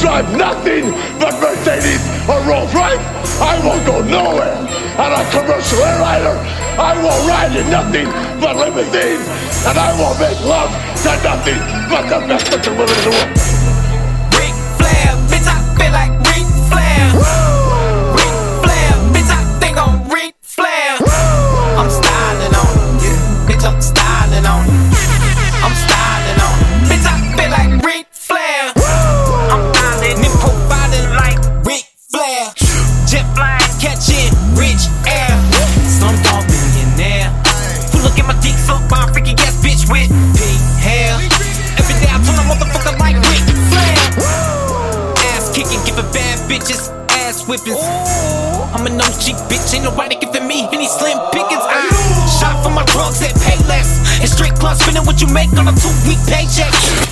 drive nothing but Mercedes or Rolls-Royce, I won't go nowhere. I'm a commercial airliner. I won't ride in nothing but limousines, and I won't make love to nothing but the best looking women in the world. Ric Flair, bitch, I feel like Ric Flair. Woo! Ric Flair, bitch, I think I'm Ric Flair. Woo! I'm styling on you, bitch, I'm styling on you. I'm styling on you, bitch, I feel like Ric Flair. Woo! I'm styling and providing like Ric Flair. Jet flying, catching rich air. Some call millionaire. Who look at my dick, suck my freaky ass bitch with pink hair. Every day I turn a motherfucker like Ric Flair. Ass kicking, giving bad bitches ass whippings. I'm a no cheek bitch, ain't nobody giving me any slim pickings. I shot for my drugs at pay less. And straight club spending what you make on a 2-week paycheck.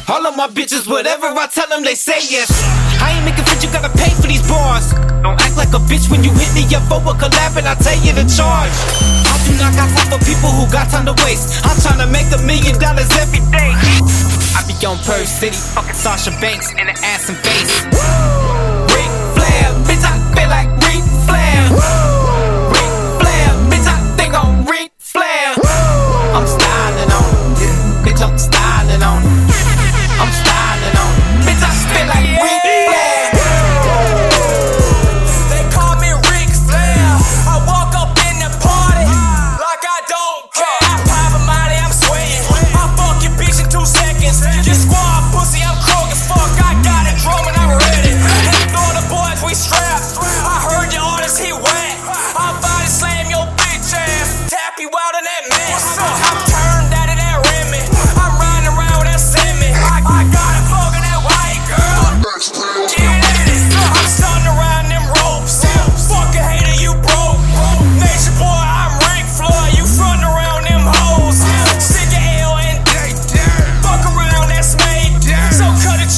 All of my bitches, whatever I tell them, they say yes. I ain't making fit, you gotta pay for these bars. Don't act like a bitch when you hit me up for a collab and I tell you to charge. I do not got time for people who got time to waste. I'm trying to make $1 million every day. I be on Purse City, fucking Sasha Banks in the ass and face. Ric Flair, bitch, I feel like Ric Flair. Ric Flair, bitch, I think I'm Ric Flair. I'm styling on you, bitch, I'm styling on you. I'm styling on you, bitch, I feel like Ric Flair.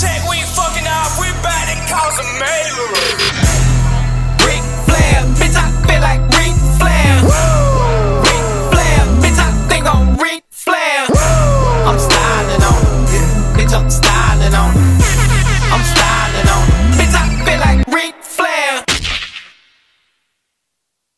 Check, we ain't fucking off, we 'bout to cause a melee.